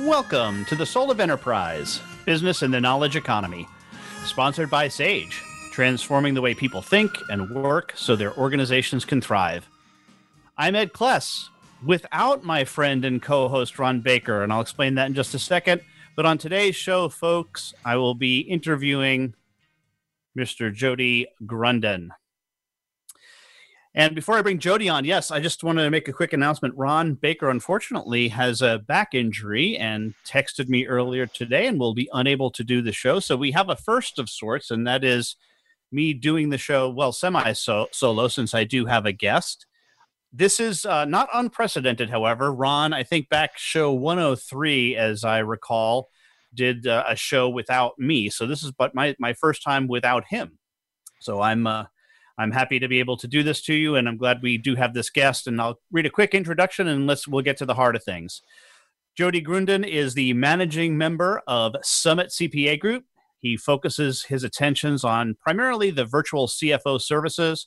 Welcome to the Soul of Enterprise, Business in the Knowledge Economy, sponsored by Sage, transforming the way people think and work so their organizations can thrive. I'm Ed Kless, without my friend and co-host Ron Baker, and I'll explain that in just a second. But on today's show, folks, I will be interviewing Mr. Jody Grunden. And before I bring Jody on, yes, I just want to make a quick announcement. Ron Baker, unfortunately, has a back injury and texted me earlier today and will be unable to do the show. So we have a first of sorts, and that is me doing the show, well, semi-solo, since I do have a guest. This is not unprecedented, however. Ron, I think back show 103, as I recall, did a show without me. So this is but my first time without him. So I'm happy to be able to do this to you, and I'm glad we do have this guest. And I'll read a quick introduction, and we'll get to the heart of things. Jody Grunden is the managing member of Summit CPA Group. He focuses his attentions on primarily the virtual CFO services.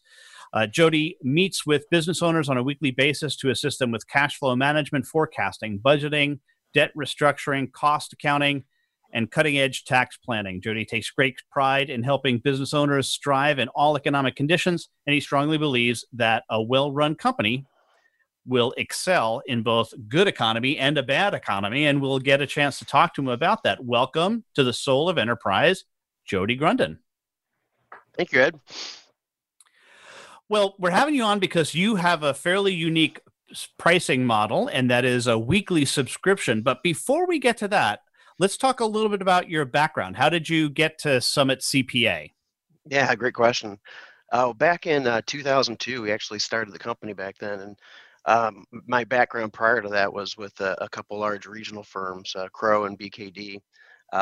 Jody meets with business owners on a weekly basis to assist them with cash flow management, forecasting, budgeting, debt restructuring, cost accounting, and cutting-edge tax planning. Jody takes great pride in helping business owners strive in all economic conditions, and he strongly believes that a well-run company will excel in both good economy and a bad economy, and we'll get a chance to talk to him about that. Welcome to the Soul of Enterprise, Jody Grunden. Thank you, Ed. Well, we're having you on because you have a fairly unique pricing model, and that is a weekly subscription. But before we get to that, let's talk a little bit about your background. How did you get to Summit CPA? Yeah, great question. Back in 2002, we actually started the company back then. And my background prior to that was with a couple large regional firms, Crowe and BKD.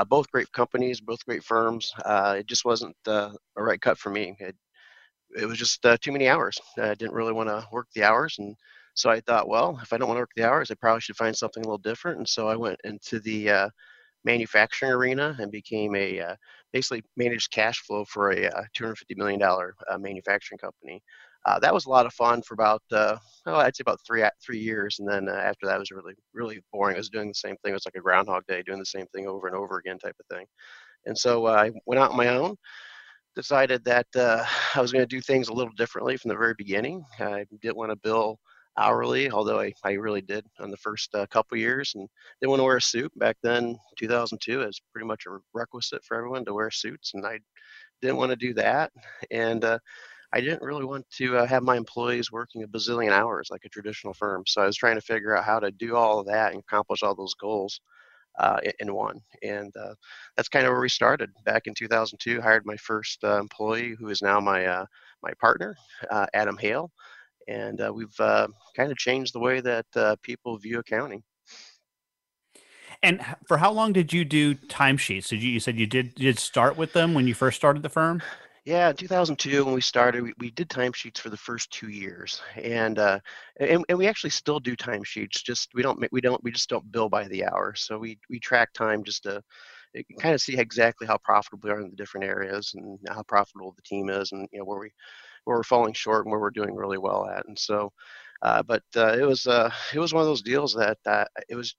Both great companies, both great firms. It just wasn't a right cut for me. It was just too many hours. I didn't really want to work the hours. And so I thought, well, if I don't want to work the hours, I probably should find something a little different. And so I went into the manufacturing arena and became a basically managed cash flow for a $250 million manufacturing company. That was a lot of fun for about, I'd say about three years. And then after that, it was really, really boring. I was doing the same thing. It was like a Groundhog Day, doing the same thing over and over again type of thing. And so I went out on my own, decided that I was going to do things a little differently from the very beginning. I didn't want to bill hourly, although I really did on the first couple years, and didn't want to wear a suit. Back then, 2002, it was pretty much a requisite for everyone to wear suits, and I didn't want to do that. And I didn't really want to have my employees working a bazillion hours like a traditional firm. So I was trying to figure out how to do all of that and accomplish all those goals in one. And that's kind of where we started back in 2002. Hired my first employee, who is now my partner, Adam Hale. And we've kind of changed the way that people view accounting. And for how long did you do timesheets? You said you did start with them when you first started the firm? Yeah, in 2002 when we started, we did timesheets for the first 2 years, and we actually still do timesheets. Just we just don't bill by the hour, so we track time just to kind of see exactly how profitable we are in the different areas and how profitable the team is, and you know where we're falling short and where we're doing really well at. And so, but it was one of those deals that it was.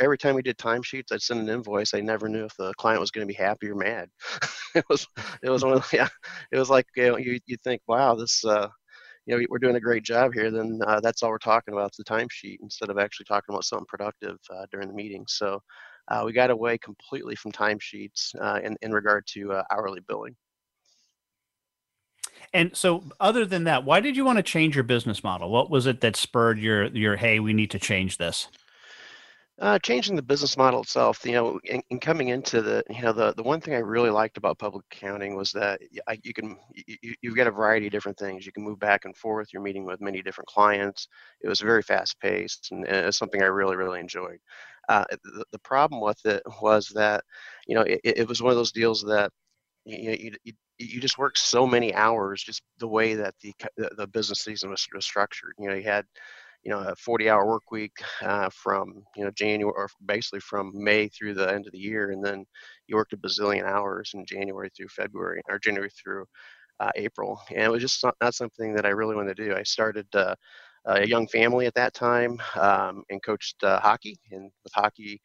Every time we did timesheets, I'd send an invoice. I never knew if the client was going to be happy or mad. it was one of the, yeah, it was like, you know, you think, wow, this you know, we're doing a great job here. Then that's all we're talking about is the timesheet instead of actually talking about something productive during the meeting. So we got away completely from timesheets in regard to hourly billing. And so, other than that, why did you want to change your business model? What was it that spurred your hey, we need to change this? Changing the business model itself, you know, and coming into the, you know, the one thing I really liked about public accounting was that you've got a variety of different things. You can move back and forth. You're meeting with many different clients. It was very fast paced, and it's something I really, really enjoyed. The problem with it was that, you know, it was one of those deals that you just worked so many hours, just the way that the business season was structured. You know, you had, you know, a 40-hour work week from, you know, January, or basically from May through the end of the year, and then you worked a bazillion hours in January through February, or January through April, and it was just not something that I really wanted to do. I started a young family at that time, and coached hockey, and with hockey,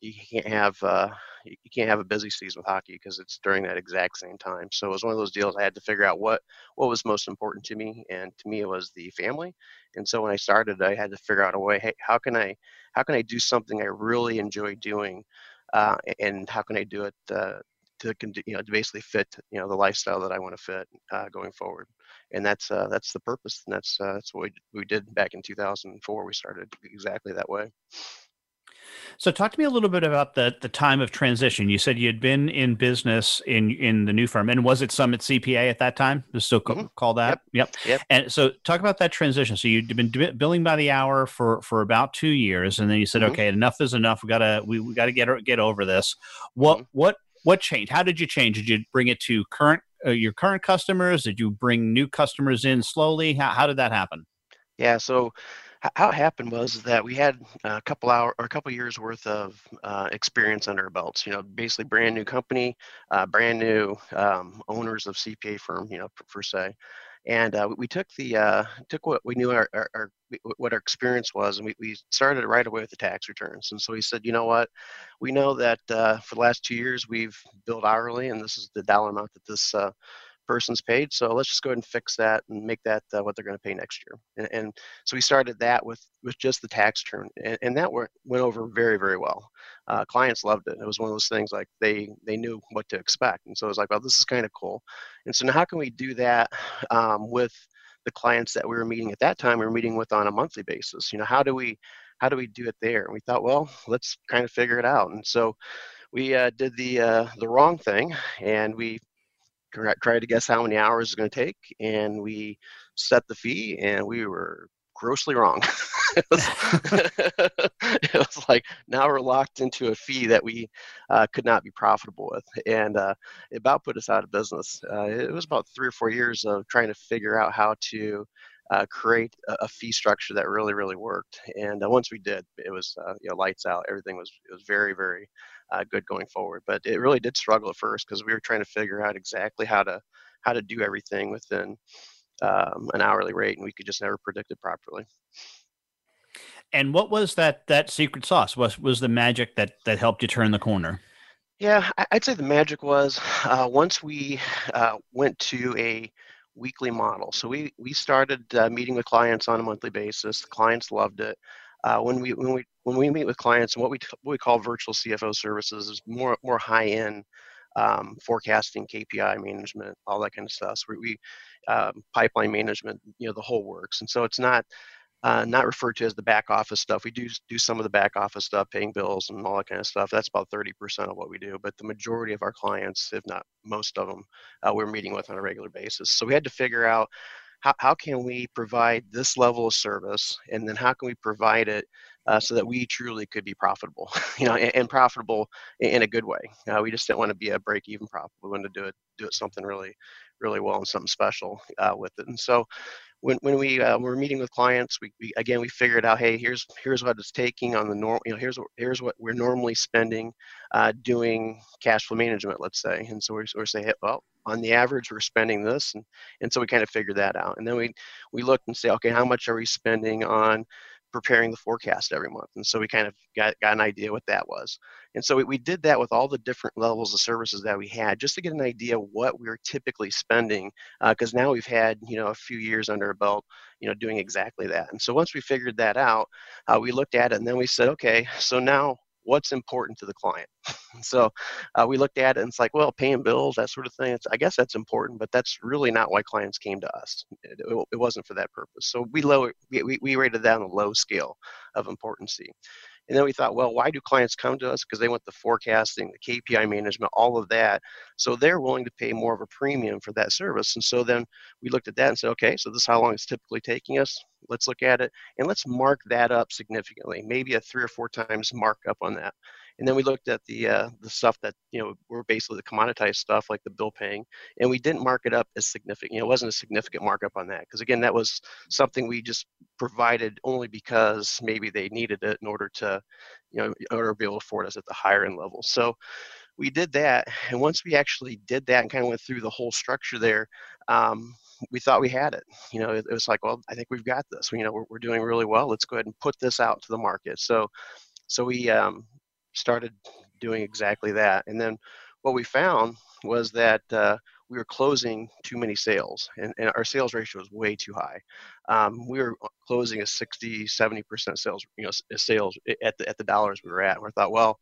you can't have a busy season with hockey because it's during that exact same time. So it was one of those deals. I had to figure out what was most important to me, and to me it was the family. And so when I started, I had to figure out a way, hey, how can I do something I really enjoy doing, and how can I do it to basically fit, you know, the lifestyle that I want to fit going forward. And that's the purpose, and that's what we did back in 2004. We started exactly that way. So talk to me a little bit about the time of transition. You said you had been in business in the new firm, and was it Summit CPA at that time? Just still call that? Yep. And so talk about that transition. So you'd been billing by the hour for about 2 years, and then you said, okay, enough is enough. We gotta get over this. What changed? How did you change? Did you bring it to your current customers? Did you bring new customers in slowly? How did that happen? Yeah. So how it happened was that we had a couple years worth of experience under our belts. You know, basically brand new company, brand new owners of CPA firm, you know, per se. And we took what we knew what our experience was, and we started right away with the tax returns. And so we said, you know what, we know that for the last 2 years we've billed hourly, and this is the dollar amount that this person's paid. So let's just go ahead and fix that and make that what they're going to pay next year. And so we started that with just the tax return, and that went over very, very well. Clients loved it. It was one of those things like they knew what to expect. And so it was like, well, this is kind of cool. And so now how can we do that with the clients that we were meeting at that time, we were meeting with on a monthly basis? You know, how do we do it there? And we thought, well, let's kind of figure it out. And so we did the wrong thing, and we tried to guess how many hours it's going to take, and we set the fee, and we were grossly wrong. It was like, now we're locked into a fee that we could not be profitable with, and it about put us out of business. It was about 3 or 4 years of trying to figure out how to create a fee structure that really, really worked. And once we did, it was lights out. Everything was very, very good going forward. But it really did struggle at first because we were trying to figure out exactly how to do everything within an hourly rate, and we could just never predict it properly. And what was that secret sauce? Was the magic that helped you turn the corner? Yeah, I'd say the magic was once we went to a weekly model. So we started meeting with clients on a monthly basis. The clients loved it. When we meet with clients, and what we call virtual CFO services is more high end forecasting, KPI management, all that kind of stuff. So we pipeline management, you know, the whole works. And so it's not referred to as the back office stuff. We do some of the back office stuff, paying bills and all that kind of stuff. That's about 30% of what we do. But the majority of our clients, if not most of them, we're meeting with on a regular basis. So we had to figure out how can we provide this level of service, and then how can we provide it so that we truly could be profitable, you know, and profitable in a good way. We just didn't want to be a break-even profit. We wanted to do it something really, really well and something special with it. And so when we were meeting with clients, we figured out, hey, here's what it's taking on the normal, you know, here's what we're normally spending doing cash flow management, let's say. And so we're saying, hey, well, on the average, we're spending this, and so we kind of figured that out. And then we looked and say, okay, how much are we spending on preparing the forecast every month? And so we kind of got an idea what that was. And so we did that with all the different levels of services that we had, just to get an idea what we were typically spending, because now we've had, you know, a few years under our belt, you know, doing exactly that. And so once we figured that out, we looked at it, and then we said, okay, so now what's important to the client? So we looked at it, and it's like, well, paying bills, that sort of thing. I guess that's important, but that's really not why clients came to us. It wasn't for that purpose. So we rated that on a low scale of importancy. And then we thought, well, why do clients come to us? Because they want the forecasting, the KPI management, all of that. So they're willing to pay more of a premium for that service. And so then we looked at that and said, okay, so this is how long it's typically taking us. Let's look at it and let's mark that up significantly, maybe a 3 or 4 times markup on that. And then we looked at the stuff that, you know, were basically the commoditized stuff like the bill paying, and we didn't mark it up as significant. You know, it wasn't a significant markup on that because, again, that was something we just provided only because maybe they needed it in order to, you know, in order to be able to afford us at the higher end level. So we did that, and once we actually did that and kind of went through the whole structure there, we thought we had it. You know, it was like, well, I think we've got this. You know, we're doing really well. Let's go ahead and put this out to the market. So we started doing exactly that. And then what we found was that we were closing too many sales, and our sales ratio was way too high. We were closing a 60, 70% sales, you know, sales at the dollars we were at. And we thought, well,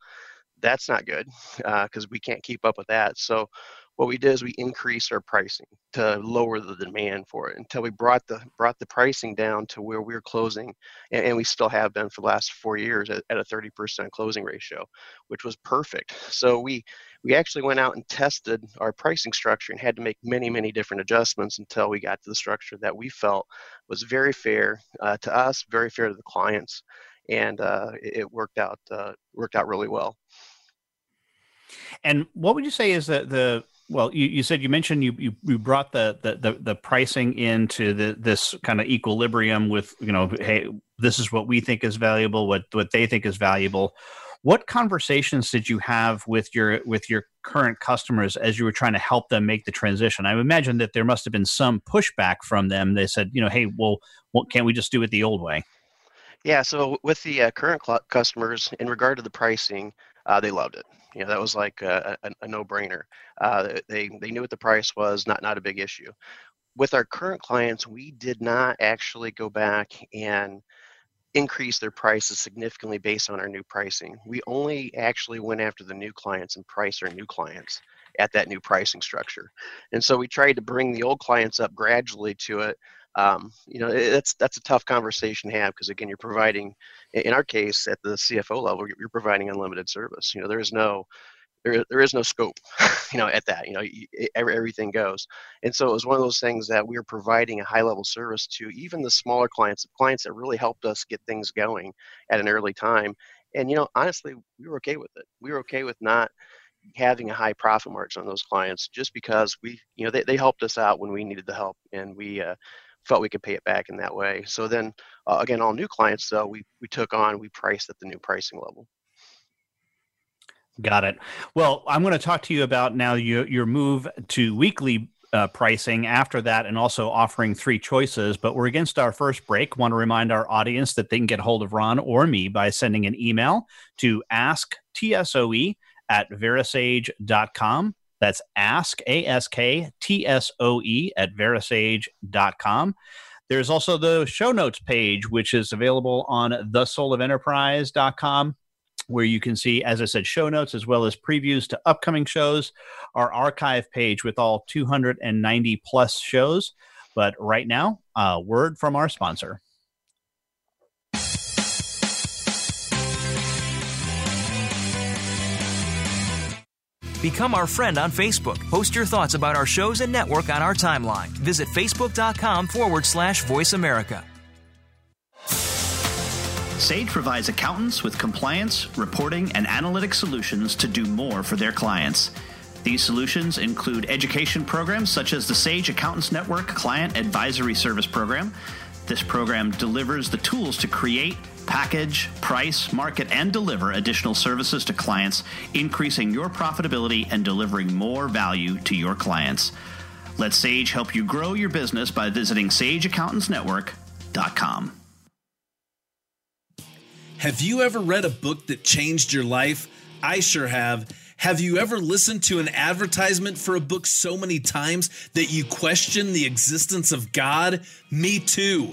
that's not good because we can't keep up with that. So what we did is we increased our pricing to lower the demand for it until we brought the pricing down to where we were closing, and we still have been for the last 4 years at a 30% closing ratio, which was perfect. So we actually went out and tested our pricing structure and had to make many, many different adjustments until we got to the structure that we felt was very fair to us, very fair to the clients, and it worked out really well. And what would you say is the well, you said you mentioned you brought the pricing into this kind of equilibrium with, you know, hey, this is what we think is valuable, what they think is valuable. What conversations did you have with your current customers as you were trying to help them make the transition? I imagine that there must have been some pushback from them. They said, you know, hey, well, can't we just do it the old way? Yeah. So with the current customers, in regard to the pricing, they loved it. You know, that was like a no-brainer. They knew what the price was, not a big issue. With our current clients, we did not actually go back and increase their prices significantly based on our new pricing. We only actually went after the new clients and priced our new clients at that new pricing structure. And so we tried to bring the old clients up gradually to it. You know, that's a tough conversation to have because, again, you're providing, in our case, at the CFO level, you're providing unlimited service. You know, there is no scope, you know, at that, you know, everything goes. And so it was one of those things that we were providing a high level service to even the smaller clients, the clients that really helped us get things going at an early time. And, you know, honestly, we were okay with it. We were okay with not having a high profit margin on those clients just because we, you know, they helped us out when we needed the help, and we, felt we could pay it back in that way. So then, again, all new clients, though, we priced at the new pricing level. Got it. Well, I'm going to talk to you about now your move to weekly pricing after that, and also offering 3 choices, but we're against our first break. Want to remind our audience that they can get hold of Ron or me by sending an email to asktsoe@verisage.com. That's ask, ASKTSOE @verisage.com. There's also the show notes page, which is available on thesoulofenterprise.com, where you can see, as I said, show notes as well as previews to upcoming shows, our archive page with all 290 plus shows. But right now, a word from our sponsor. Become our friend on Facebook. Post your thoughts about our shows and network on our timeline. Visit facebook.com/Voice America. Sage provides accountants with compliance, reporting, and analytic solutions to do more for their clients. These solutions include education programs such as the Sage Accountants Network Client Advisory Service Program. This program delivers the tools to create, package, price, market, and deliver additional services to clients, increasing your profitability and delivering more value to your clients. Let Sage help you grow your business by visiting sageaccountantsnetwork.com. Have you ever read a book that changed your life? I sure have. Have you ever listened to an advertisement for a book so many times that you question the existence of God? Me too.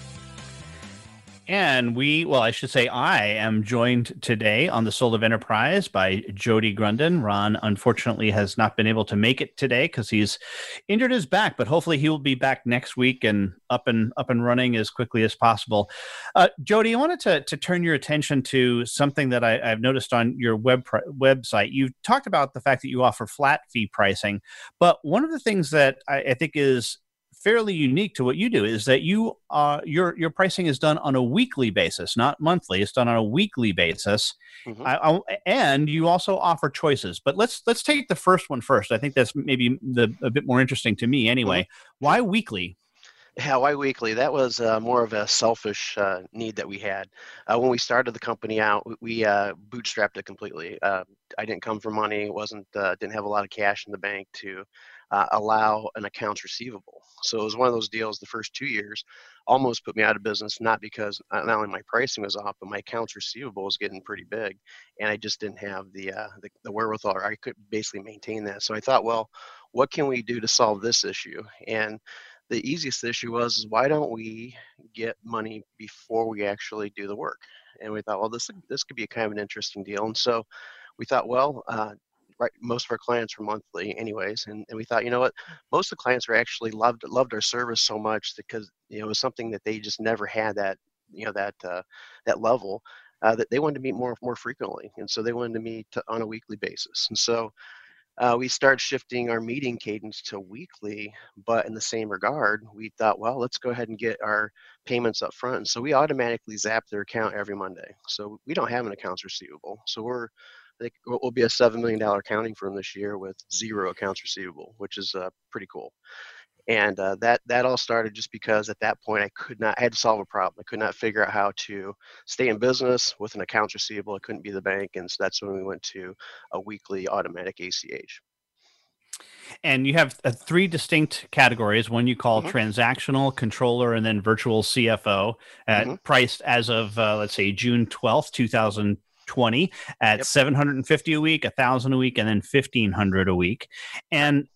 And I am joined today on The Soul of Enterprise by Jody Grunden. Ron, unfortunately, has not been able to make it today because he's injured his back, but hopefully he will be back next week and up and running as quickly as possible. Jody, I wanted to turn your attention to something that I've noticed on your website. You talked about the fact that you offer flat fee pricing, but one of the things that I think is fairly unique to what you do is that you your pricing is done on a weekly basis, not monthly. It's done on a weekly basis, mm-hmm. And you also offer choices. But let's take the first one first. I think that's maybe a bit more interesting to me, anyway. Mm-hmm. Why weekly? Yeah, why weekly? That was more of a selfish need that we had. When we started the company out, we bootstrapped it completely. I didn't come for money. Didn't have a lot of cash in the bank to allow an accounts receivable. So it was one of those deals. The first 2 years almost put me out of business, not because not only my pricing was off, but my accounts receivable was getting pretty big, and I just didn't have the wherewithal, or I could basically maintain that. So I thought, well, what can we do to solve this issue? And the easiest issue was, why don't we get money before we actually do the work? And we thought, well, this could be kind of an interesting deal. And so we thought, well, right, most of our clients were monthly anyways. And we thought, you know what, most of the clients were actually loved our service so much because, you know, it was something that they just never had that, you know, that level that they wanted to meet more frequently. And so they wanted to meet on a weekly basis. And so we started shifting our meeting cadence to weekly, but in the same regard, we thought, well, let's go ahead and get our payments up front. And so we automatically zap their account every Monday. So we don't have an accounts receivable. So I think we'll be a $7 million accounting firm this year with zero accounts receivable, which is pretty cool. And that all started just because at that point I had to solve a problem. I could not figure out how to stay in business with an accounts receivable. It couldn't be the bank. And so that's when we went to a weekly automatic ACH. And you have three distinct categories. One you call mm-hmm. transactional, controller, and then virtual CFO, mm-hmm. priced as of, let's say, June 12th, 2020 at yep. $750 a week, $1,000 a week, and then $1,500 a week. And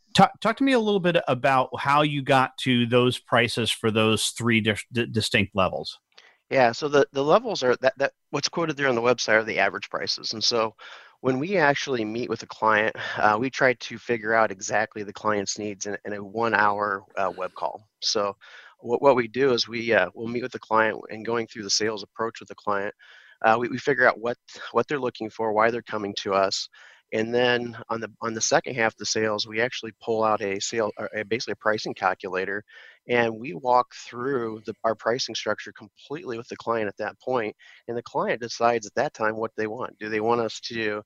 talk to me a little bit about how you got to those prices for those three distinct levels. Yeah, so the levels are that what's quoted there on the website are the average prices. And so when we actually meet with a client, we try to figure out exactly the client's needs in a 1 hour web call. So what we do is we'll meet with the client, and going through the sales approach with the client, we figure out what they're looking for, why they're coming to us. And then on the second half of the sales, we actually pull out basically a pricing calculator, and we walk through our pricing structure completely with the client at that point. And the client decides at that time what they want. Do they want the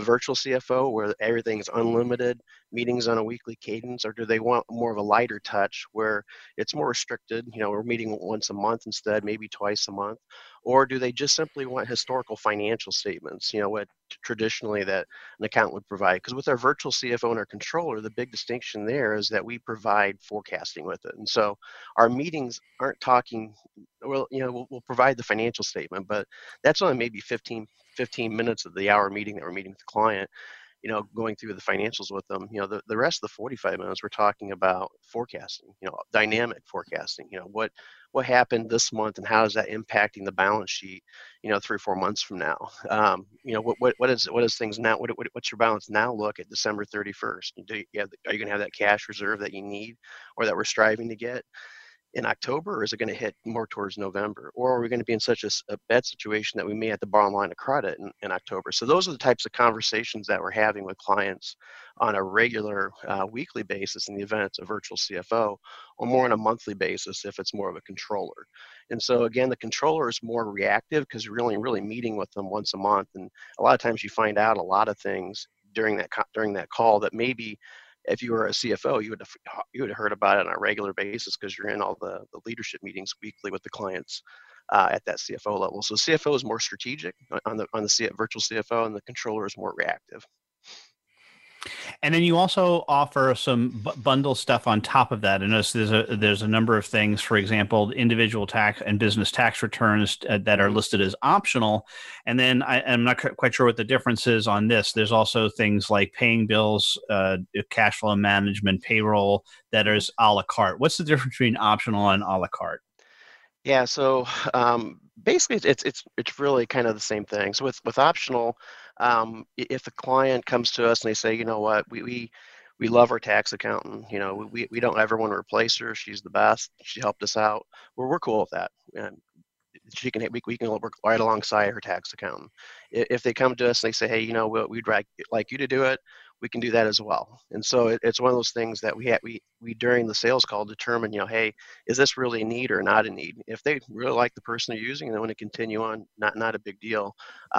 virtual CFO where everything's unlimited, meetings on a weekly cadence, or do they want more of a lighter touch where it's more restricted? You know, we're meeting once a month instead, maybe twice a month. Or do they just simply want historical financial statements, you know, what traditionally that an accountant would provide? Because with our virtual CFO and our controller, the big distinction there is that we provide forecasting with it. And so our meetings aren't talking, well, you know, we'll provide the financial statement, but that's only maybe 15 minutes of the hour meeting that we're meeting with the client, you know, going through the financials with them. You know, the rest of the 45 minutes, we're talking about forecasting, you know, dynamic forecasting, you know, what happened this month and how is that impacting the balance sheet, you know, 3 or 4 months from now? You know, what is things now? What's your balance now look at December 31st? Are you going to have that cash reserve that you need or that we're striving to get? in October, or is it going to hit more towards November? Or are we going to be in such a bad situation that we may have to borrow a line of credit in October? So those are the types of conversations that we're having with clients on a regular weekly basis in the event it's a virtual CFO, or more on a monthly basis if it's more of a controller. And so again, the controller is more reactive because we're only really meeting with them once a month. And a lot of times you find out a lot of things during that call that maybe if you were a CFO, you would have heard about it on a regular basis because you're in all the leadership meetings weekly with the clients at that CFO level. So CFO is more strategic on the virtual CFO, and the controller is more reactive. And then you also offer some bundle stuff on top of that. I notice there's a number of things, for example, individual tax and business tax returns that are listed as optional. And then I'm not quite sure what the difference is on this. There's also things like paying bills, cash flow management, payroll that is a la carte. What's the difference between optional and a la carte? Yeah, so basically it's really kind of the same thing. So with optional, if a client comes to us and they say, you know what, we love our tax accountant, you know, we don't ever want to replace her, she's the best, she helped us out, well, we're cool with that. And we can work right alongside her tax accountant. If they come to us and they say, hey, you know, we'd like you to do it, we can do that as well. And so it's one of those things that we during the sales call determine, you know, hey, is this really a need or not a need? If they really like the person they're using and they want to continue on, not a big deal,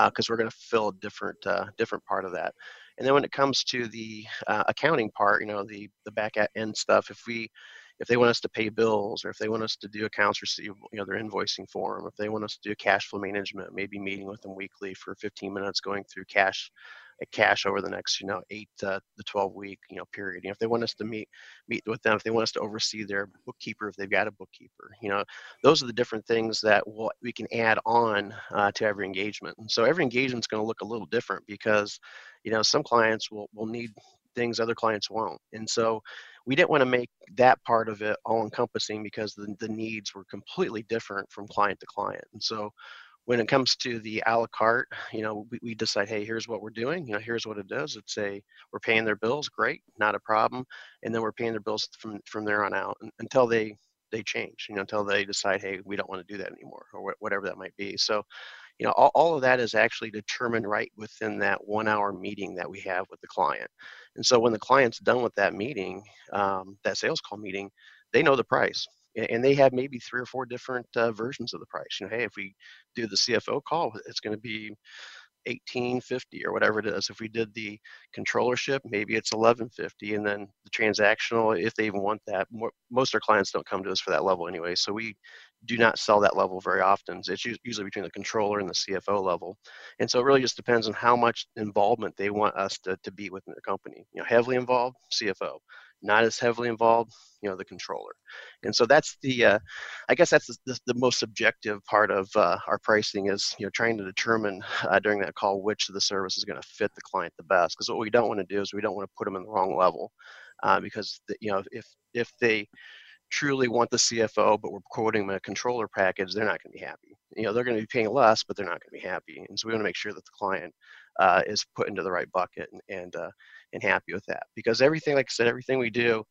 because we're going to fill a different part of that. And then when it comes to the accounting part, you know, the back end stuff, if they want us to pay bills, or if they want us to do accounts receivable, you know, their invoicing form, if they want us to do cash flow management, maybe meeting with them weekly for 15 minutes, going through cash over the next, you know, 8 to 12 week, you know, period. You know, if they want us to meet with them, if they want us to oversee their bookkeeper, if they've got a bookkeeper, you know, those are the different things that we can add on to every engagement. And so every engagement is going to look a little different because, you know, some clients will need things other clients won't. And so we didn't want to make that part of it all encompassing because the needs were completely different from client to client. And so when it comes to the a la carte, you know, we decide, hey, here's what we're doing. You know, here's what it does. It's we're paying their bills. Great. Not a problem. And then we're paying their bills from there on out until they change, you know, until they decide, hey, we don't want to do that anymore, or whatever that might be. So, you know, all of that is actually determined right within that 1 hour meeting that we have with the client. And so when the client's done with that meeting, that sales call meeting, they know the price. And they have maybe 3 or 4 different versions of the price. You know, hey, if we do the CFO call, it's going to be $1,850 or whatever it is. If we did the controllership, maybe it's $1,150. And then the transactional, if they even want that, most of our clients don't come to us for that level anyway. So we do not sell that level very often. It's usually between the controller and the CFO level. And so it really just depends on how much involvement they want us to be within their company. You know, heavily involved, CFO. Not as heavily involved, you know, the controller. And so that's the most subjective part of our pricing is, you know, trying to determine during that call which of the service is going to fit the client the best. Because what we don't want to do is we don't want to put them in the wrong level because, you know, if they truly want the CFO, but we're quoting them a controller package, they're not going to be happy. You know, they're going to be paying less, but they're not going to be happy. And so we want to make sure that the client is put into the right bucket and happy with that. Because everything, like I said, everything we do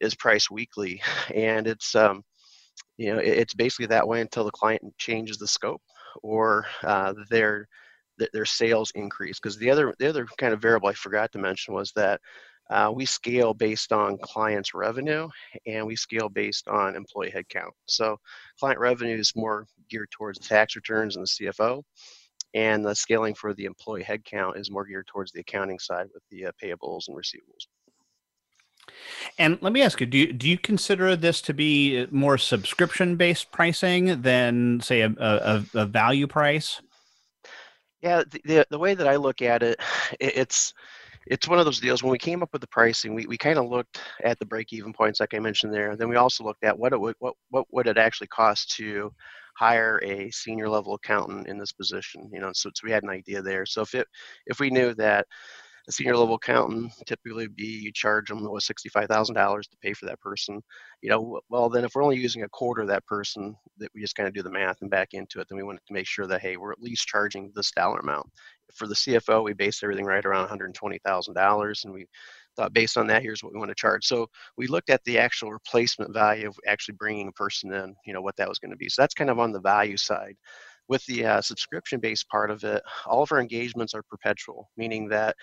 is priced weekly, and it's you know, it's basically that way until the client changes the scope or their sales increase. Because the other kind of variable I forgot to mention was that we scale based on clients' revenue, and we scale based on employee headcount. So client revenue is more geared towards the tax returns and the CFO, and the scaling for the employee headcount is more geared towards the accounting side with the payables and receivables. And let me ask you, do you consider this to be more subscription-based pricing than, say, a value price? Yeah, the way that I look at it, it's one of those deals. When we came up with the pricing, we kind of looked at the break-even points, like I mentioned there. Then we also looked at what would it actually cost to hire a senior level accountant in this position. You know, so we had an idea there. So if we knew that a senior level accountant typically would be, you charge them with $65,000 to pay for that person, you know, well, then if we're only using a quarter of that person, that we just kind of do the math and back into it, then we wanted to make sure that, hey, we're at least charging this dollar amount. For the CFO, we based everything right around $120,000, and we thought based on that, here's what we want to charge. So we looked at the actual replacement value of actually bringing a person in, you know, what that was going to be. So that's kind of on the value side. With the subscription-based part of it, all of our engagements are perpetual, meaning that,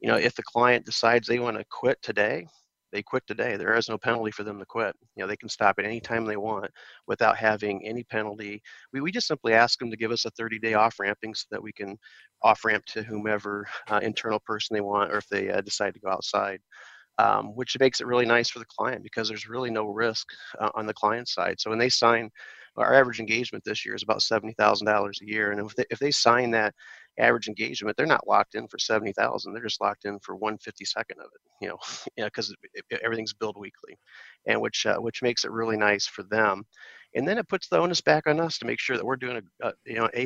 you know, if the client decides they want to quit today, they quit today. There is no penalty for them to quit. You know, they can stop at any time they want without having any penalty. We just simply ask them to give us a 30-day off-ramping so that we can off-ramp to whomever internal person they want, or if they decide to go outside, which makes it really nice for the client because there's really no risk on the client side. So when they sign, our average engagement this year is about $70,000 a year. And if they sign that average engagement, they're not locked in for 70,000. They're just locked in for 1/52nd of it, you know, because everything's billed weekly, and which makes it really nice for them. And then it puts the onus back on us to make sure that we're doing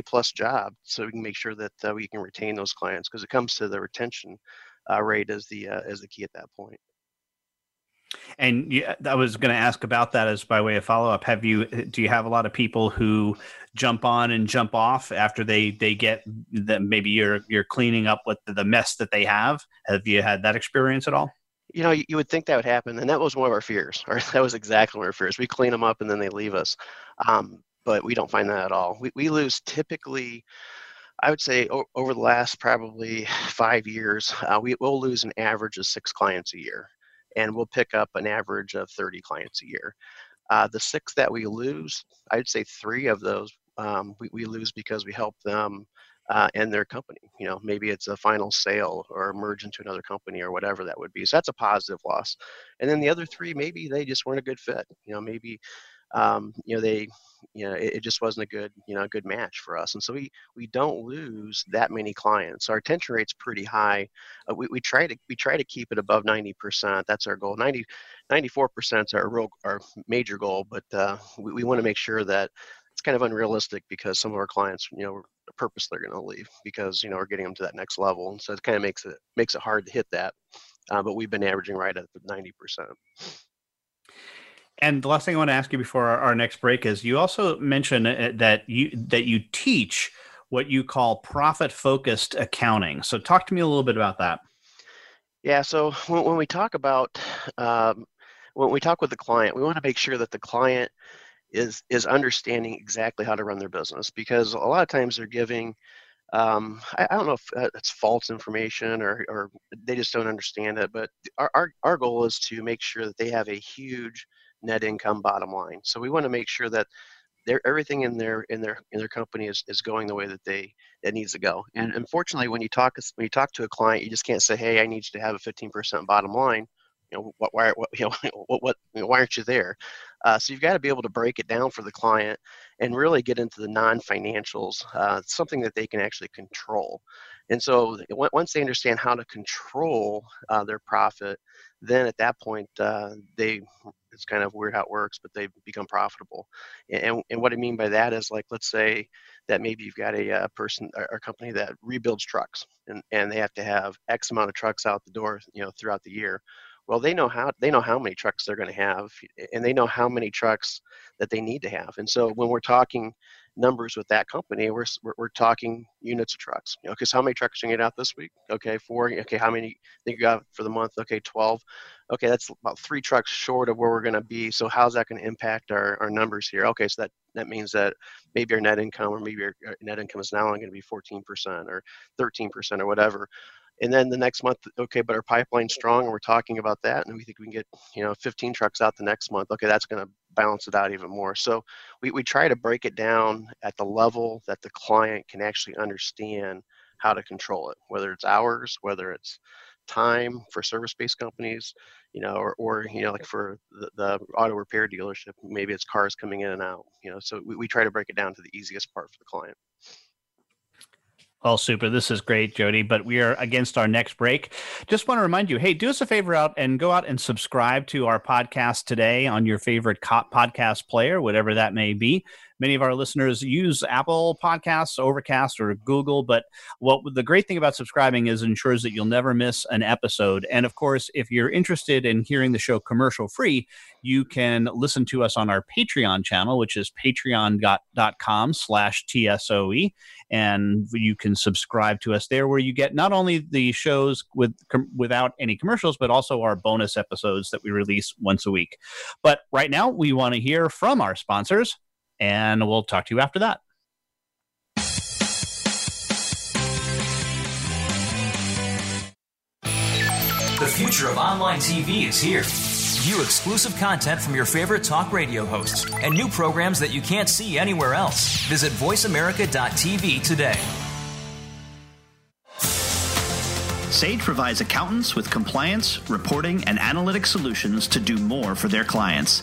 A+ job, so we can make sure that we can retain those clients, because it comes to the retention rate as the key at that point. And I was going to ask about that as by way of follow-up. Do you have a lot of people who jump on and jump off after they get that? Maybe you're cleaning up with the mess that they have. Have you had that experience at all? You know, you would think that would happen. And that was one of our fears, or that was exactly one of our fears. We clean them up and then they leave us. But we don't find that at all. We lose typically, I would say over the last probably 5 years, we'll lose an average of 6 clients a year. And we'll pick up an average of 30 clients a year. The 6 that we lose, I'd say 3 of those we lose because we help them and their company. You know, maybe it's a final sale or merge into another company or whatever that would be. So that's a positive loss. And then the other 3, maybe they just weren't a good fit. You know, maybe it just wasn't a good match for us. And so we don't lose that many clients. Our retention rate's pretty high. We try to keep it above 90%. That's our goal. 94% is our major goal, but we want to make sure that it's kind of unrealistic, because some of our clients, you know, purposely are going to leave because, you know, we're getting them to that next level. And so it kind of makes it hard to hit that. But we've been averaging right at 90%. And the last thing I want to ask you before our next break is, you also mentioned that you teach what you call profit-focused accounting. So talk to me a little bit about that. Yeah. So when we talk about with the client, we want to make sure that the client is understanding exactly how to run their business, because a lot of times they're giving I don't know if it's false information or they just don't understand it. But our goal is to make sure that they have a huge net income bottom line. So we want to make sure that everything in their company is going the way that it needs to go. And unfortunately, when you talk to a client, you just can't say, "Hey, I need you to have a 15% bottom line." You know, why aren't you there? So you've got to be able to break it down for the client and really get into the non-financials, something that they can actually control. And so once they understand how to control their profit, then at that point, it's kind of weird how it works, but they become profitable. And what I mean by that is, like, let's say that maybe you've got a person or company that rebuilds trucks, and they have to have X amount of trucks out the door, you know, throughout the year. Well, they know how many trucks they're going to have, and they know how many trucks that they need to have. And so when we're talking numbers with that company, we're talking units of trucks. You know, because how many trucks do you get out this week? Okay, 4. Okay, how many think you got for the month? Okay, 12. Okay, that's about 3 trucks short of where we're going to be. So how's that going to impact our numbers here? Okay, so that means that maybe our net income, or maybe our net income is now only going to be 14% or 13% or whatever. And then the next month, okay, but our pipeline's strong, and we're talking about that, and we think we can get, you know, 15 trucks out the next month. Okay, that's going to balance it out even more. So we try to break it down at the level that the client can actually understand how to control it, whether it's hours, whether it's time for service-based companies, you know, or you know, like for the auto repair dealership, maybe it's cars coming in and out, you know. So we try to break it down to the easiest part for the client. Well, super. This is great, Jody, but we are against our next break. Just want to remind you, hey, do us a favor go out and subscribe to our podcast today on your favorite podcast player, whatever that may be. Many of our listeners use Apple Podcasts, Overcast, or Google, but what the great thing about subscribing is it ensures that you'll never miss an episode. And of course, if you're interested in hearing the show commercial-free, you can listen to us on our Patreon channel, which is patreon.com/TSOE. And you can subscribe to us there, where you get not only the shows without any commercials, but also our bonus episodes that we release once a week. But right now, we want to hear from our sponsors, and we'll talk to you after that. The future of online TV is here. View exclusive content from your favorite talk radio hosts and new programs that you can't see anywhere else. Visit voiceamerica.tv today. Sage provides accountants with compliance, reporting, and analytic solutions to do more for their clients.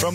From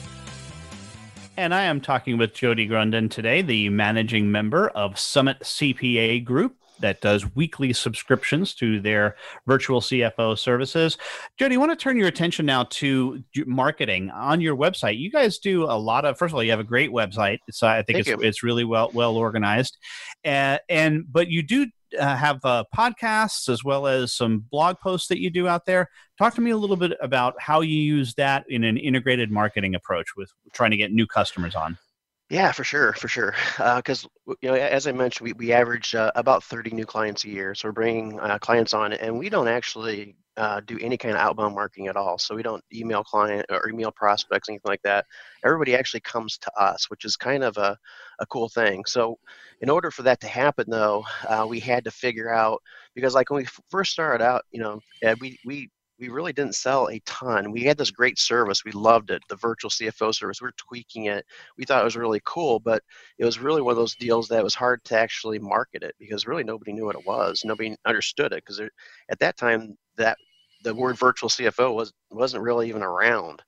And I am talking with Jody Grunden today, the managing member of Summit CPA Group that does weekly subscriptions to their virtual CFO services. Jody, I want to turn your attention now to marketing on your website. You guys do a lot of, first of all, you have a great website. It's really well organized. But you do have podcasts as well as some blog posts that you do out there. Talk to me a little bit about how you use that in an integrated marketing approach with trying to get new customers on. Yeah, for sure. Because as I mentioned, we average about 30 new clients a year. So we're bringing clients on, and we don't actually do any kind of outbound marketing at all. So we don't email client or email prospects, anything like that. Everybody actually comes to us, which is kind of a cool thing. So in order for that to happen, though, we had to figure out, because like when we first started out, we really didn't sell a ton. We had this great service. We loved it, the virtual CFO service. We were tweaking it. We thought it was really cool, but it was really one of those deals that it was hard to actually market it, because really nobody knew what it was. Nobody understood it, because at that time that the word virtual CFO wasn't really even around.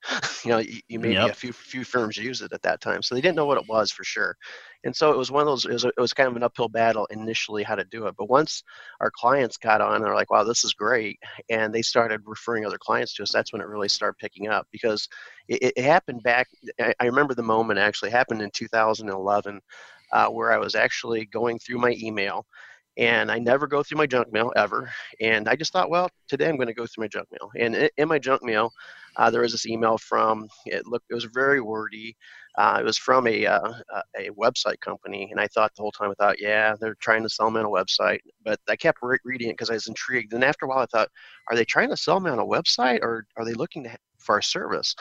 You maybe a few firms used it at that time. So they didn't know what it was for sure. And so it was one of those, it was kind of an uphill battle initially how to do it. But once our clients got on, they're like, wow, this is great. And they started referring other clients to us. That's when it really started picking up, because it happened back. I remember the moment actually happened in 2011 where I was actually going through my email. And I never go through my junk mail ever. And I just thought, well, today I'm going to go through my junk mail. And in my junk mail, there was this email from, it was very wordy. It was from a website company. And I thought the whole time, I thought, yeah, they're trying to sell me on a website. But I kept reading it because I was intrigued. And after a while, I thought, are they trying to sell me on a website, or are they looking for our service?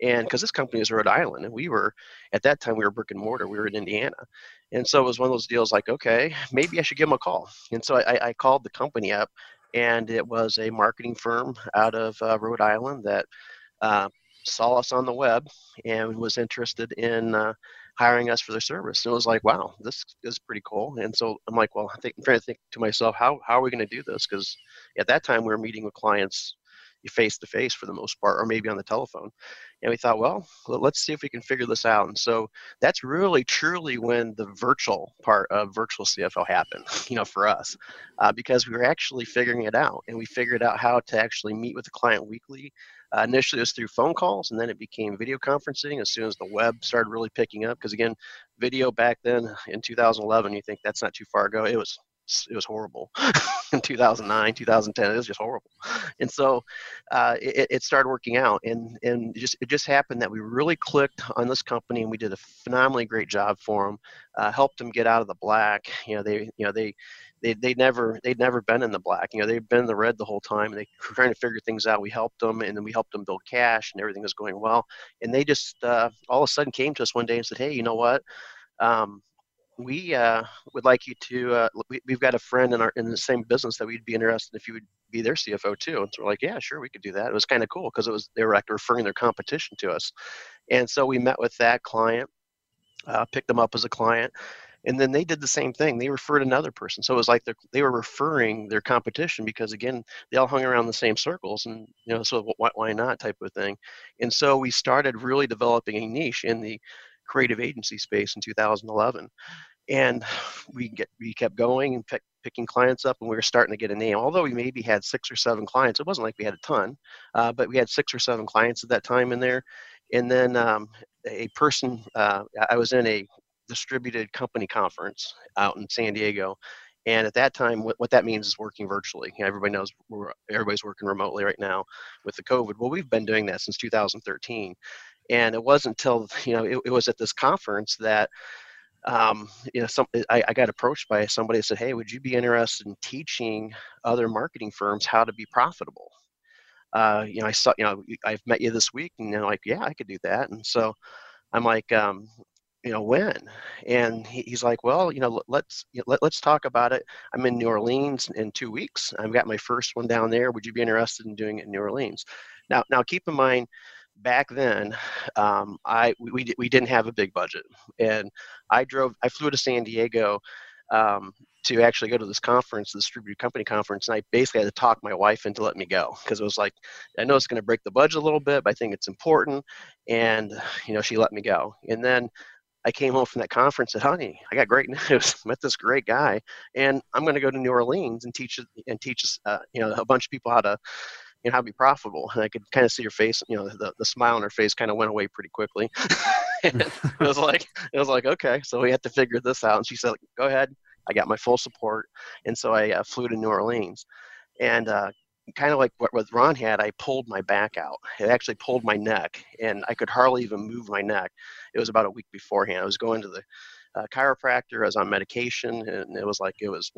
And because this company is Rhode Island, and at that time we were brick and mortar, we were in Indiana. And so it was one of those deals like, okay, maybe I should give them a call. And so I called the company up, and it was a marketing firm out of Rhode Island that saw us on the web and was interested in hiring us for their service. And it was like, wow, this is pretty cool. And so I'm like, well, I'm trying to think to myself, how are we going to do this? Because at that time we were meeting with clients face-to-face for the most part, or maybe on the telephone. And we thought, well, let's see if we can figure this out. And so that's really, truly when the virtual part of virtual CFO happened, for us, because we were actually figuring it out. And we figured out how to actually meet with the client weekly. Initially, it was through phone calls, and then it became video conferencing as soon as the web started really picking up. Because again, video back then in 2011, you think that's not too far ago. It was horrible in 2009, 2010. It was just horrible. And so it started working out, and it just happened that we really clicked on this company, and we did a phenomenally great job for them, helped them get out of the black. They'd never been in the black. They've been in the red the whole time, and they were trying to figure things out. We helped them, and then we helped them build cash, and everything was going well. And they just all of a sudden came to us one day and said, "Hey, you know what? We would like you to. We've got a friend in the same business that we'd be interested if you would be their CFO too." And so we're like, "Yeah, sure, we could do that." It was kind of cool because they were like referring their competition to us, and so we met with that client, picked them up as a client. And then they did the same thing. They referred another person. So it was like they were referring their competition because, again, they all hung around the same circles and, so why not type of thing. And so we started really developing a niche in the creative agency space in 2011. And we kept going and picking clients up, and we were starting to get a name. Although we maybe had 6 or 7 clients. It wasn't like we had a ton, but we had 6 or 7 clients at that time in there. And then a person, I was in a Distributed Company Conference out in San Diego. And at that time, what that means is working virtually. Everybody knows everybody's working remotely right now with the COVID. Well, we've been doing that since 2013. And it wasn't until, it was at this conference that, I got approached by somebody that said, "Hey, would you be interested in teaching other marketing firms how to be profitable? I've met you this week," and they're like, "Yeah, I could do that." And so I'm like, when? And he's like, "Well, let's talk about it. I'm in New Orleans in 2 weeks. I've got my first one down there. Would you be interested in doing it in New Orleans?" Now keep in mind, back then, we didn't have a big budget, and I flew to San Diego to actually go to this conference, the Distributed Company Conference, and I basically had to talk my wife into letting me go because it was like, I know it's going to break the budget a little bit, but I think it's important, and she let me go. And then I came home from that conference and said, "Honey, I got great news. Met this great guy, and I'm going to go to New Orleans and teach a bunch of people how to be profitable." And I could kind of see her face, the smile on her face kind of went away pretty quickly. It was like, okay, so we have to figure this out. And she said, "Go ahead. I got my full support." And so I flew to New Orleans, and kind of like what Ron had, I pulled my back out. It actually pulled my neck, and I could hardly even move my neck. It was about a week beforehand. I was going to the chiropractor. I was on medication, and it was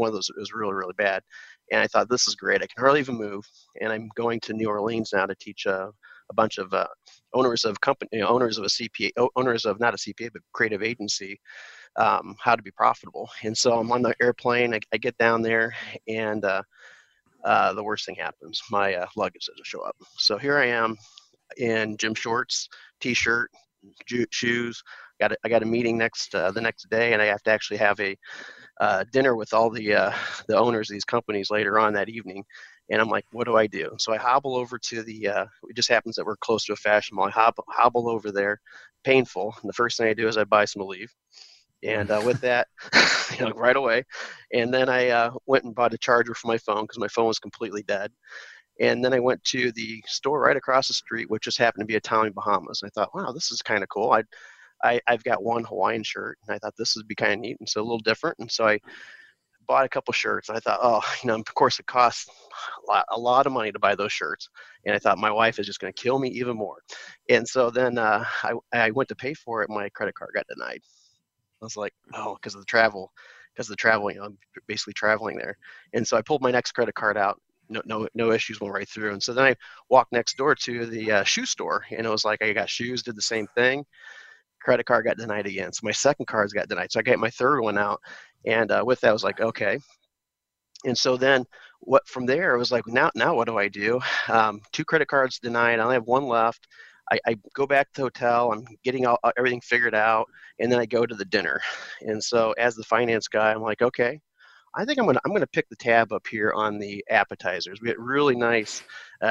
really, really bad. And I thought, this is great. I can hardly even move, and I'm going to New Orleans now to teach a bunch of owners of company, owners of not a CPA, but creative agency, how to be profitable. And so I'm on the airplane. I get down there, and the worst thing happens. My luggage doesn't show up. So here I am in gym shorts, t-shirt, shoes. I got a meeting the next day, and I have to actually have a dinner with all the owners of these companies later on that evening. And I'm like, what do I do? So I hobble over to it just happens that we're close to a fashion mall. I hobble over there, painful. And the first thing I do is I buy some Aleve. And with that, right away. And then I went and bought a charger for my phone because my phone was completely dead. And then I went to the store right across the street, which just happened to be a town in Bahamas. And I thought, wow, this is kind of cool. I've got one Hawaiian shirt, and I thought this would be kind of neat and so a little different. And so I bought a couple shirts, and I thought, of course it costs a lot of money to buy those shirts. And I thought, my wife is just going to kill me even more. And so then I went to pay for it. My credit card got denied. I was like, oh, because of the travel, I'm basically traveling there. And so I pulled my next credit card out. No issues, went right through. And so then I walked next door to the shoe store, and it was like, I got shoes, did the same thing. Credit card got denied again. So my second card's got denied. So I got my third one out. And with that, I was like, okay. And so then from there, it was like, now what do I do? 2 credit cards denied. I only have one left. I go back to the hotel, I'm getting everything figured out, and then I go to the dinner. And so as the finance guy, I'm like, okay, I think I'm gonna pick the tab up here on the appetizers. We had really nice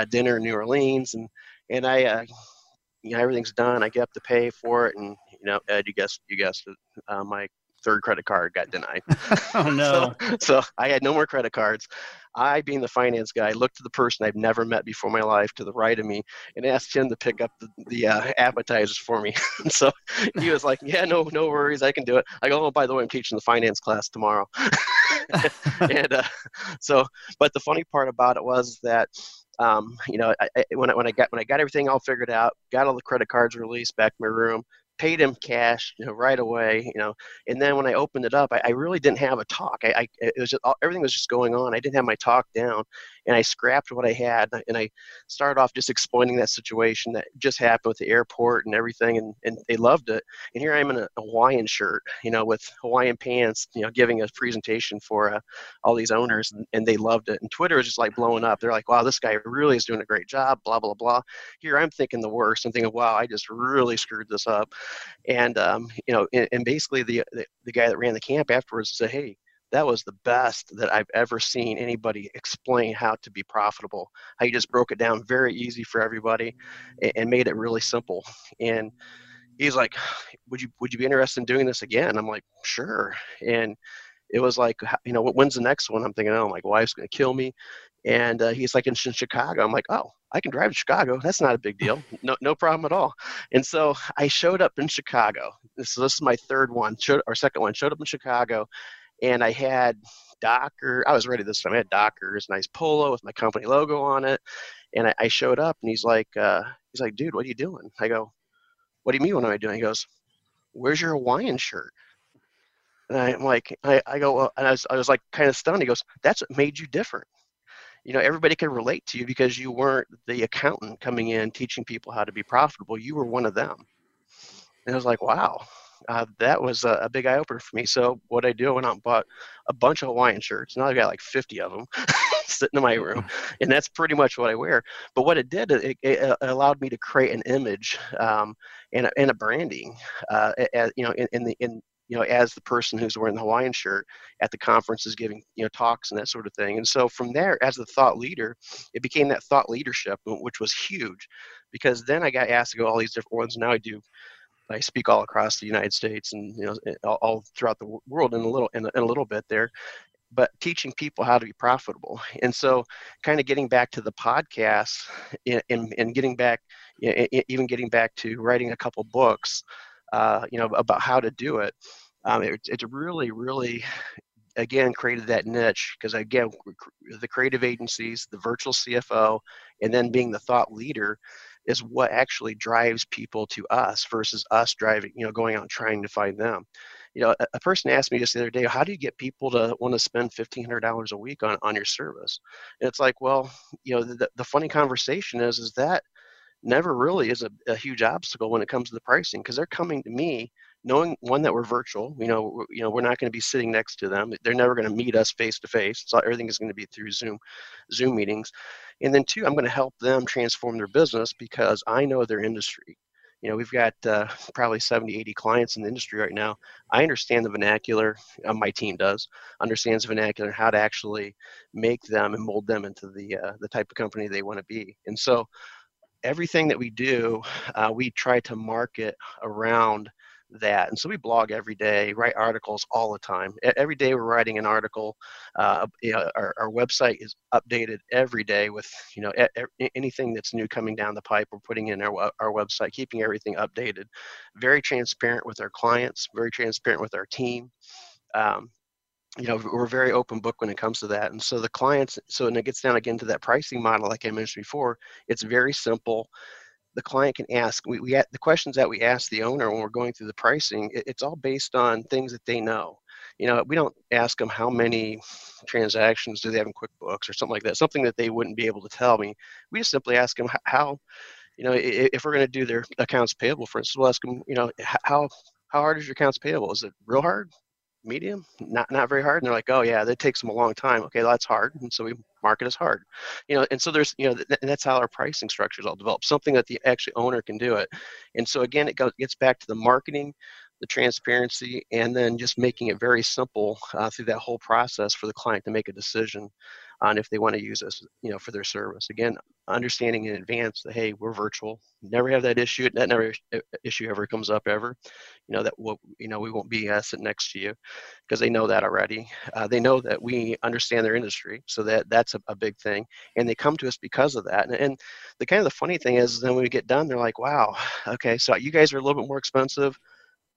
dinner in New Orleans, and I, you know, everything's done. I get up to pay for it, and you know, Ed, you guessed it, my third credit card got denied. Oh no! So I had no more credit cards. I, being the finance guy, looked to the person I've never met before in my life to the right of me and asked him to pick up the appetizers for me. So he was like, "Yeah, no worries, I can do it." I go, "Oh, by the way, I'm teaching the finance class tomorrow." And so, but the funny part about it was that, you know, when I got everything all figured out, got all the credit cards released back in my room, paid him cash, you know, right away, you know, and then when I opened it up, I really didn't have a talk. Everything was just going on. I didn't have my talk down, and I scrapped what I had, and I started off just explaining that situation that just happened with the airport and everything, and they loved it. And here I am in a Hawaiian shirt, you know, with Hawaiian pants, you know, giving a presentation for all these owners, and they loved it. And Twitter was just like blowing up. They're like, wow, this guy really is doing a great job, blah, blah, blah. Here I'm thinking the worst. I'm thinking, wow, I just really screwed this up. And, you know, and basically the guy that ran the camp afterwards said, hey, that was the best that I've ever seen anybody explain how to be profitable. How you just broke it down very easy for everybody and made it really simple. And he's like, would you be interested in doing this again? I'm like, sure. And it was like, you know, when's the next one? I'm thinking, oh, my wife's going to kill me. And he's like, in Chicago. I'm like, oh, I can drive to Chicago. That's not a big deal. No problem at all. And so I showed up in Chicago. This is my third one, or second one. Showed up in Chicago, and I had Docker. I was ready this time. I had Dockers, nice polo with my company logo on it. And I showed up, and he's like, dude, what are you doing? I go, what do you mean? What am I doing? He goes, where's your Hawaiian shirt? And I'm like, I go, well, and I was like kind of stunned. He goes, that's what made you different. You know, everybody can relate to you because you weren't the accountant coming in teaching people how to be profitable. You were one of them. And I was like, wow, that was a big eye-opener for me. So what I do, I went out and bought a bunch of Hawaiian shirts. Now I've got like 50 of them sitting in my room, and that's pretty much what I wear. But what it did, it allowed me to create an image and a branding, as, you know, you know, as the person who's wearing the Hawaiian shirt at the conferences, giving, you know, talks and that sort of thing. And so from there, as the thought leader, it became that thought leadership, which was huge, because then I got asked to go all these different ones. Now I speak all across the United States and, you know, all throughout the world in a little bit there, but teaching people how to be profitable. And so kind of getting back to the podcast and getting back, you know, even getting back to writing a couple books, you know, about how to do it. It's really, really, again, created that niche because, again, the creative agencies, the virtual CFO, and then being the thought leader is what actually drives people to us versus us driving, you know, going out and trying to find them. You know, a person asked me just the other day, how do you get people to want to spend $1,500 a week on your service? And it's like, well, you know, the funny conversation is that never really is a huge obstacle when it comes to the pricing, because they're coming to me knowing, one, that we're virtual, you know, we're not going to be sitting next to them. They're never going to meet us face to face. So everything is going to be through Zoom meetings. And then two, I'm going to help them transform their business because I know their industry. You know, we've got probably 70, 80 clients in the industry right now. I understand the vernacular. My team understands the vernacular and how to actually make them and mold them into the type of company they want to be. And so, everything that we do, we try to market around that. And so we blog every day, write articles all the time. Every day we're writing an article. You know, our website is updated every day with, you know, anything that's new coming down the pipe. We're putting in our website, keeping everything updated. Very transparent with our clients, very transparent with our team. You know, we're very open book when it comes to that. And so the clients, and it gets down again to that pricing model, like I mentioned before, it's very simple. The client can ask, the questions that we ask the owner when we're going through the pricing, it's all based on things that they know. You know, we don't ask them how many transactions do they have in QuickBooks or something like that, something that they wouldn't be able to tell me. We just simply ask them how, you know, if we're going to do their accounts payable, for instance, we'll ask them, you know, how hard is your accounts payable? Is it real hard? Medium, not very hard. And they're like, oh yeah, that takes them a long time. Okay, that's hard. And so we market as hard, you know, and so there's, you know, and that's how our pricing structures all develop, something that the actual owner can do it. And so again, it gets back to the marketing, the transparency, and then just making it very simple through that whole process for the client to make a decision on if they want to use us, you know, for their service. Again, understanding in advance that, hey, we're virtual, never have that issue. That never issue ever comes up ever. You know, that we won't be sitting next to you, because they know that already. They know that we understand their industry, so that's a big thing. And they come to us because of that. And the kind of the funny thing is, then when we get done, they're like, wow, okay, so you guys are a little bit more expensive.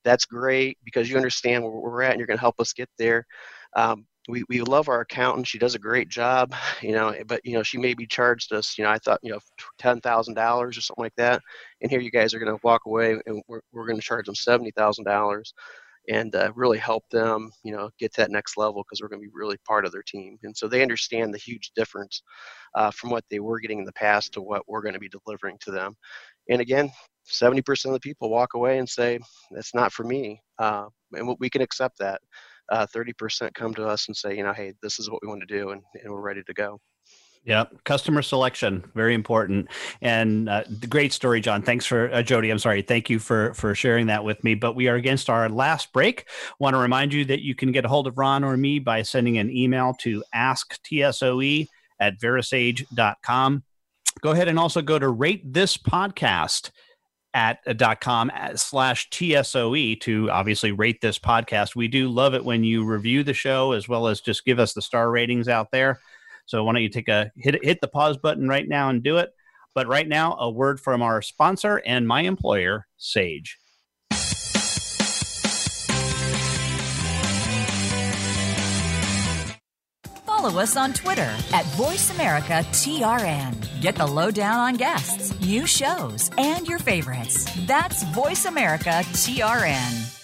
That's great, because you understand where we're at and you're going to help us get there. We love our accountant. She does a great job, you know, but, you know, she maybe charged us, you know, I thought, you know, $10,000 or something like that. And here you guys are going to walk away and we're going to charge them $70,000 and really help them, you know, get to that next level, because we're going to be really part of their team. And so they understand the huge difference from what they were getting in the past to what we're going to be delivering to them. And again, 70% of the people walk away and say, that's not for me. And we can accept that. 30% come to us and say, you know, hey, this is what we want to do, and we're ready to go. Yeah. Customer selection, very important. And the great story, John. Thanks for Jody. I'm sorry. Thank you for sharing that with me. But we are against our last break. Want to remind you that you can get a hold of Ron or me by sending an email to asktsoe@verisage.com. Go ahead and also go to ratethispodcast.com/TSOE to obviously rate this podcast. We do love it when you review the show, as well as just give us the star ratings out there. So why don't you take hit the pause button right now and do it. But right now, a word from our sponsor and my employer, Sage. Follow us on Twitter @VoiceAmericaTRN. Get the lowdown on guests, new shows, and your favorites. That's VoiceAmericaTRN.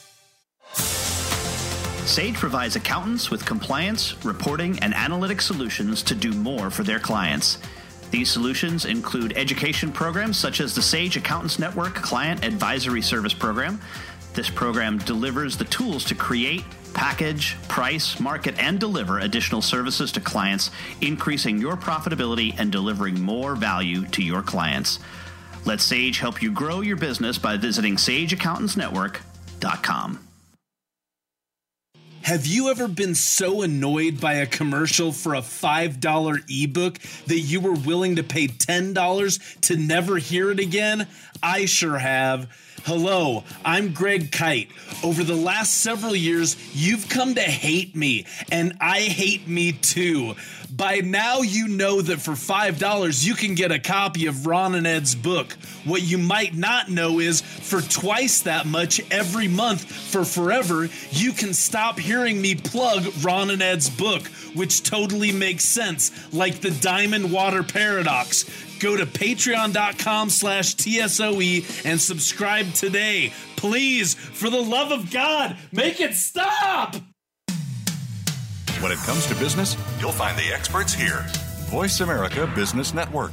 Sage provides accountants with compliance, reporting, and analytic solutions to do more for their clients. These solutions include education programs such as the Sage Accountants Network Client Advisory Service Program. This program delivers the tools to create, package, price, market, and deliver additional services to clients, increasing your profitability and delivering more value to your clients. Let Sage help you grow your business by visiting sageaccountantsnetwork.com. Have you ever been so annoyed by a commercial for a $5 ebook that you were willing to pay $10 to never hear it again? I sure have. Hello, I'm Greg Kite. Over the last several years, you've come to hate me, and I hate me too. By now, you know that for $5, you can get a copy of Ron and Ed's book. What you might not know is for twice that much every month for forever, you can stop hearing me plug Ron and Ed's book, which totally makes sense, like the Diamond Water Paradox. Go to patreon.com/TSOE and subscribe today. Please, for the love of God, make it stop! When it comes to business, you'll find the experts here. Voice America Business Network.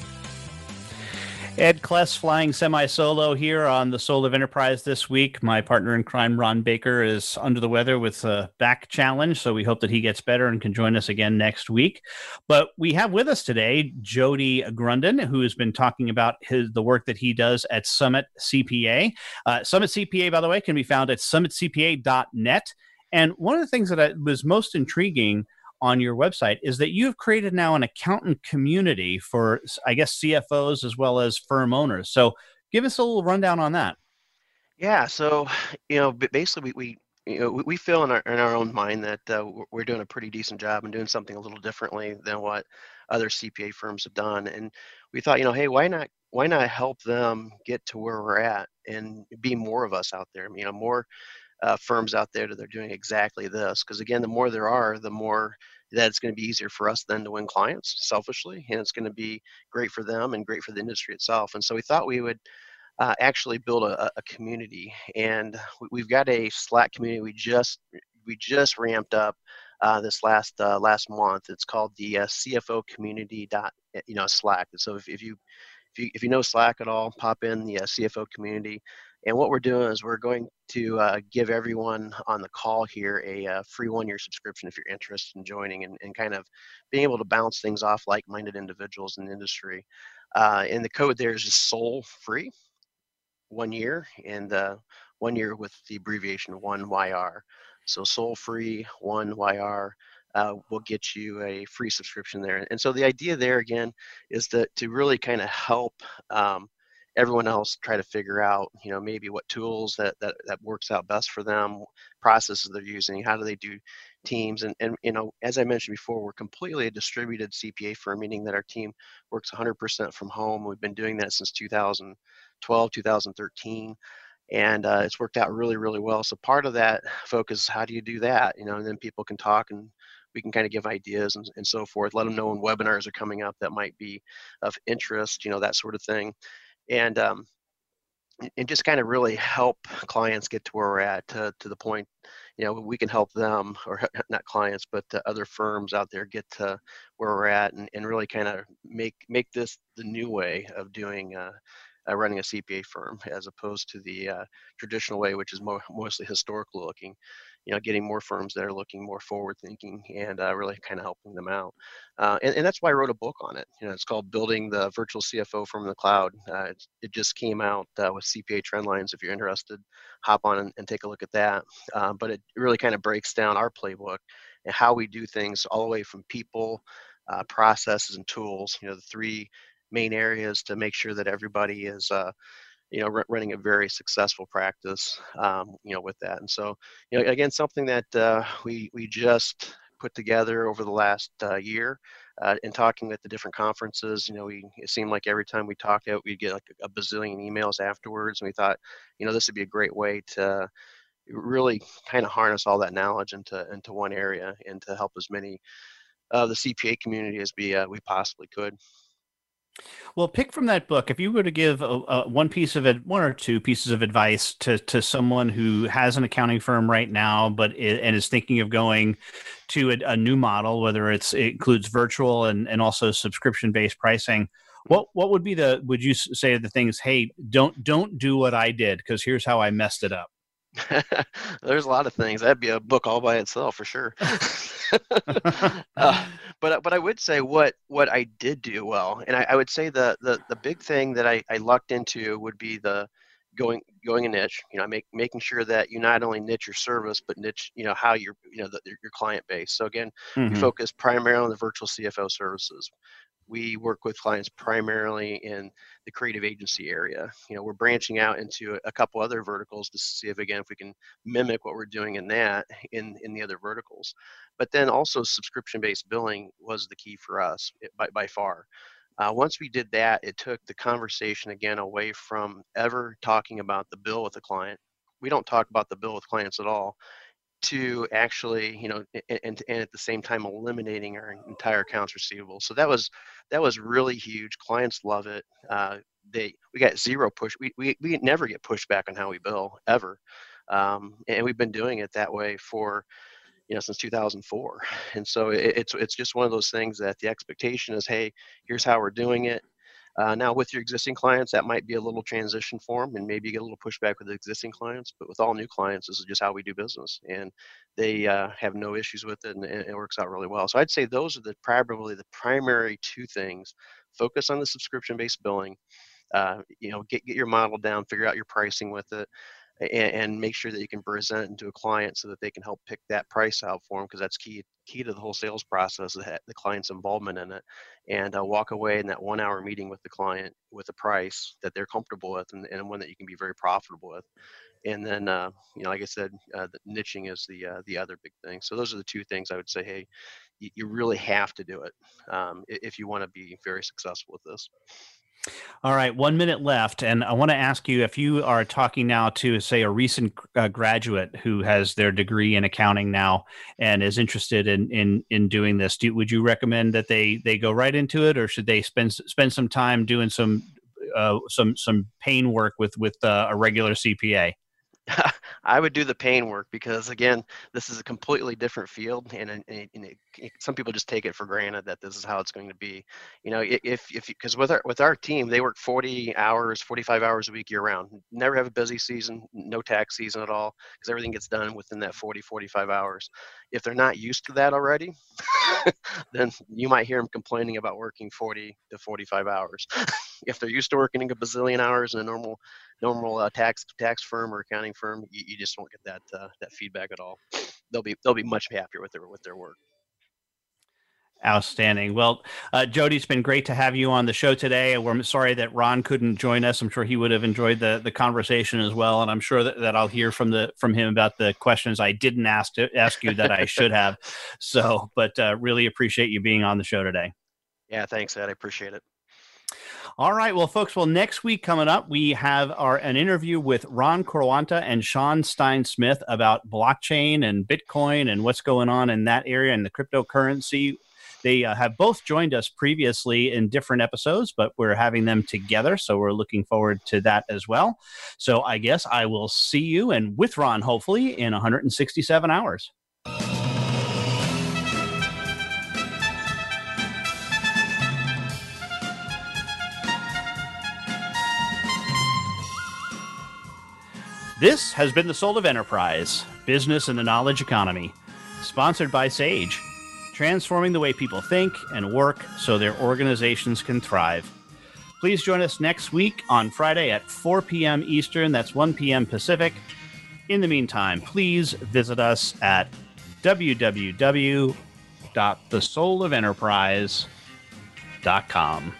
Ed Kless flying semi-solo here on the Soul of Enterprise this week. My partner in crime, Ron Baker, is under the weather with a back challenge, so we hope that he gets better and can join us again next week. But we have with us today Jody Grunden, who has been talking about the work that he does at Summit CPA. Summit CPA, by the way, can be found at summitcpa.net. And one of the things that was most intriguing on your website is that you've created now an accountant community for, I guess, CFOs as well as firm owners. So give us a little rundown on that. Yeah. So, you know, basically we feel in our own mind that we're doing a pretty decent job and doing something a little differently than what other CPA firms have done. And we thought, you know, hey, why not help them get to where we're at and be more of us out there, you know, more firms out there that are doing exactly this. Because again, the more there are, the more that it's going to be easier for us then to win clients selfishly, and it's going to be great for them and great for the industry itself. And so we thought we would actually build a community, and we've got a Slack community we just ramped up this last month. It's called the CFO Community Slack. So if you know Slack at all, pop in the CFO Community. And what we're doing is we're going to give everyone on the call here a free one-year subscription if you're interested in joining and kind of being able to bounce things off like-minded individuals in the industry. And the code there is just SOL free, 1 year, and 1 year with the abbreviation 1YR. So SOL free 1YR will get you a free subscription there. And so the idea there again is to really kind of help everyone else try to figure out, maybe what tools that works out best for them, processes they're using, how do they do teams. And as I mentioned before, we're completely a distributed CPA firm, meaning that our team works 100% from home. We've been doing that since 2012, 2013. And it's worked out really, really well. So part of that focus is how do you do that? And then people can talk and we can kind of give ideas and so forth, let them know when webinars are coming up that might be of interest, that sort of thing. And just kind of really help clients get to where we're at, to the point, we can help them, or not clients, but other firms out there get to where we're at, and really kind of make this the new way of doing running a CPA firm, as opposed to the traditional way, which is mostly historical looking. Getting more firms that are looking more forward thinking and really kind of helping them out. And that's why I wrote a book on it. It's called Building the Virtual CFO from the Cloud. It just came out with CPA Trendlines. If you're interested, hop on and take a look at that. But it really kind of breaks down our playbook and how we do things, all the way from people, processes, and tools, the three main areas to make sure that everybody is running a very successful practice, with that. And so, again, something that we just put together over the last year, in talking with the different conferences. It seemed like every time we talked out, we'd get like a bazillion emails afterwards. And we thought, this would be a great way to really kind of harness all that knowledge into one area, and to help as many of the CPA community as we possibly could. Well, pick from that book, if you were to give one or two pieces of advice to someone who has an accounting firm right now, and is thinking of going to a new model, whether it includes virtual and also subscription-based pricing, what would be would you say the things, hey, don't do what I did, because here's how I messed it up? There's a lot of things. That'd be a book all by itself for sure. But I would say what I did do well, and I would say the big thing that I lucked into would be the going a niche. Making sure that you not only niche your service, but niche how your client base. So again, we focus primarily on the virtual CFO services. We work with clients primarily in the creative agency area. We're branching out into a couple other verticals to see if we can mimic what we're doing in that in the other verticals. But then also subscription-based billing was the key for us by far. Once we did that, it took the conversation again away from ever talking about the bill with the client. We don't talk about the bill with clients at all, to actually, and at the same time eliminating our entire accounts receivable. So that was really huge. Clients love it. We got zero push. We never get pushback on how we bill ever, and we've been doing it that way for since 2004. And so it's just one of those things that the expectation is, hey, here's how we're doing it. Now, with your existing clients, that might be a little transition form, and maybe you get a little pushback with the existing clients. But with all new clients, this is just how we do business, and they have no issues with it, and it works out really well. So I'd say those are probably the primary two things. Focus on the subscription-based billing. Get your model down, figure out your pricing with it, and make sure that you can present it to a client so that they can help pick that price out for them, because that's key to the whole sales process, the client's involvement in it, and walk away in that 1 hour meeting with the client with a price that they're comfortable with, and one that you can be very profitable with. And then, like I said, the niching is the other big thing. So those are the two things I would say, hey, you really have to do it if you want to be very successful with this. All right, 1 minute left, and I want to ask you, if you are talking now to, say, a recent graduate who has their degree in accounting now and is interested in doing this, would you recommend that they go right into it, or should they spend some time doing some pain work with a regular CPA? I would do the pain work, because again, this is a completely different field, and some people just take it for granted that this is how it's going to be. You know, because with our team, they work 40 hours, 45 hours a week year round. Never have a busy season, no tax season at all, because everything gets done within that 40, 45 hours. If they're not used to that already, then you might hear them complaining about working 40 to 45 hours. If they're used to working a bazillion hours in a normal tax firm or accounting firm, you just won't get that feedback at all. They'll be much happier with their work. Outstanding. Well, Jody, it's been great to have you on the show today. We're sorry that Ron couldn't join us. I'm sure he would have enjoyed the conversation as well. And I'm sure that I'll hear from him about the questions I didn't ask you that I should have. So, but really appreciate you being on the show today. Yeah, thanks, Ed. I appreciate it. All right. Well, folks, next week coming up, we have an interview with Ron Corwanta and Sean Stein-Smith about blockchain and Bitcoin and what's going on in that area and the cryptocurrency. They have both joined us previously in different episodes, but we're having them together, so we're looking forward to that as well. So I guess I will see you, and with Ron, hopefully, in 167 hours. This has been the Soul of Enterprise, Business in the Knowledge Economy, sponsored by Sage, transforming the way people think and work so their organizations can thrive. Please join us next week on Friday at 4 p.m. Eastern. That's 1 p.m. Pacific. In the meantime, please visit us at www.thesoulofenterprise.com.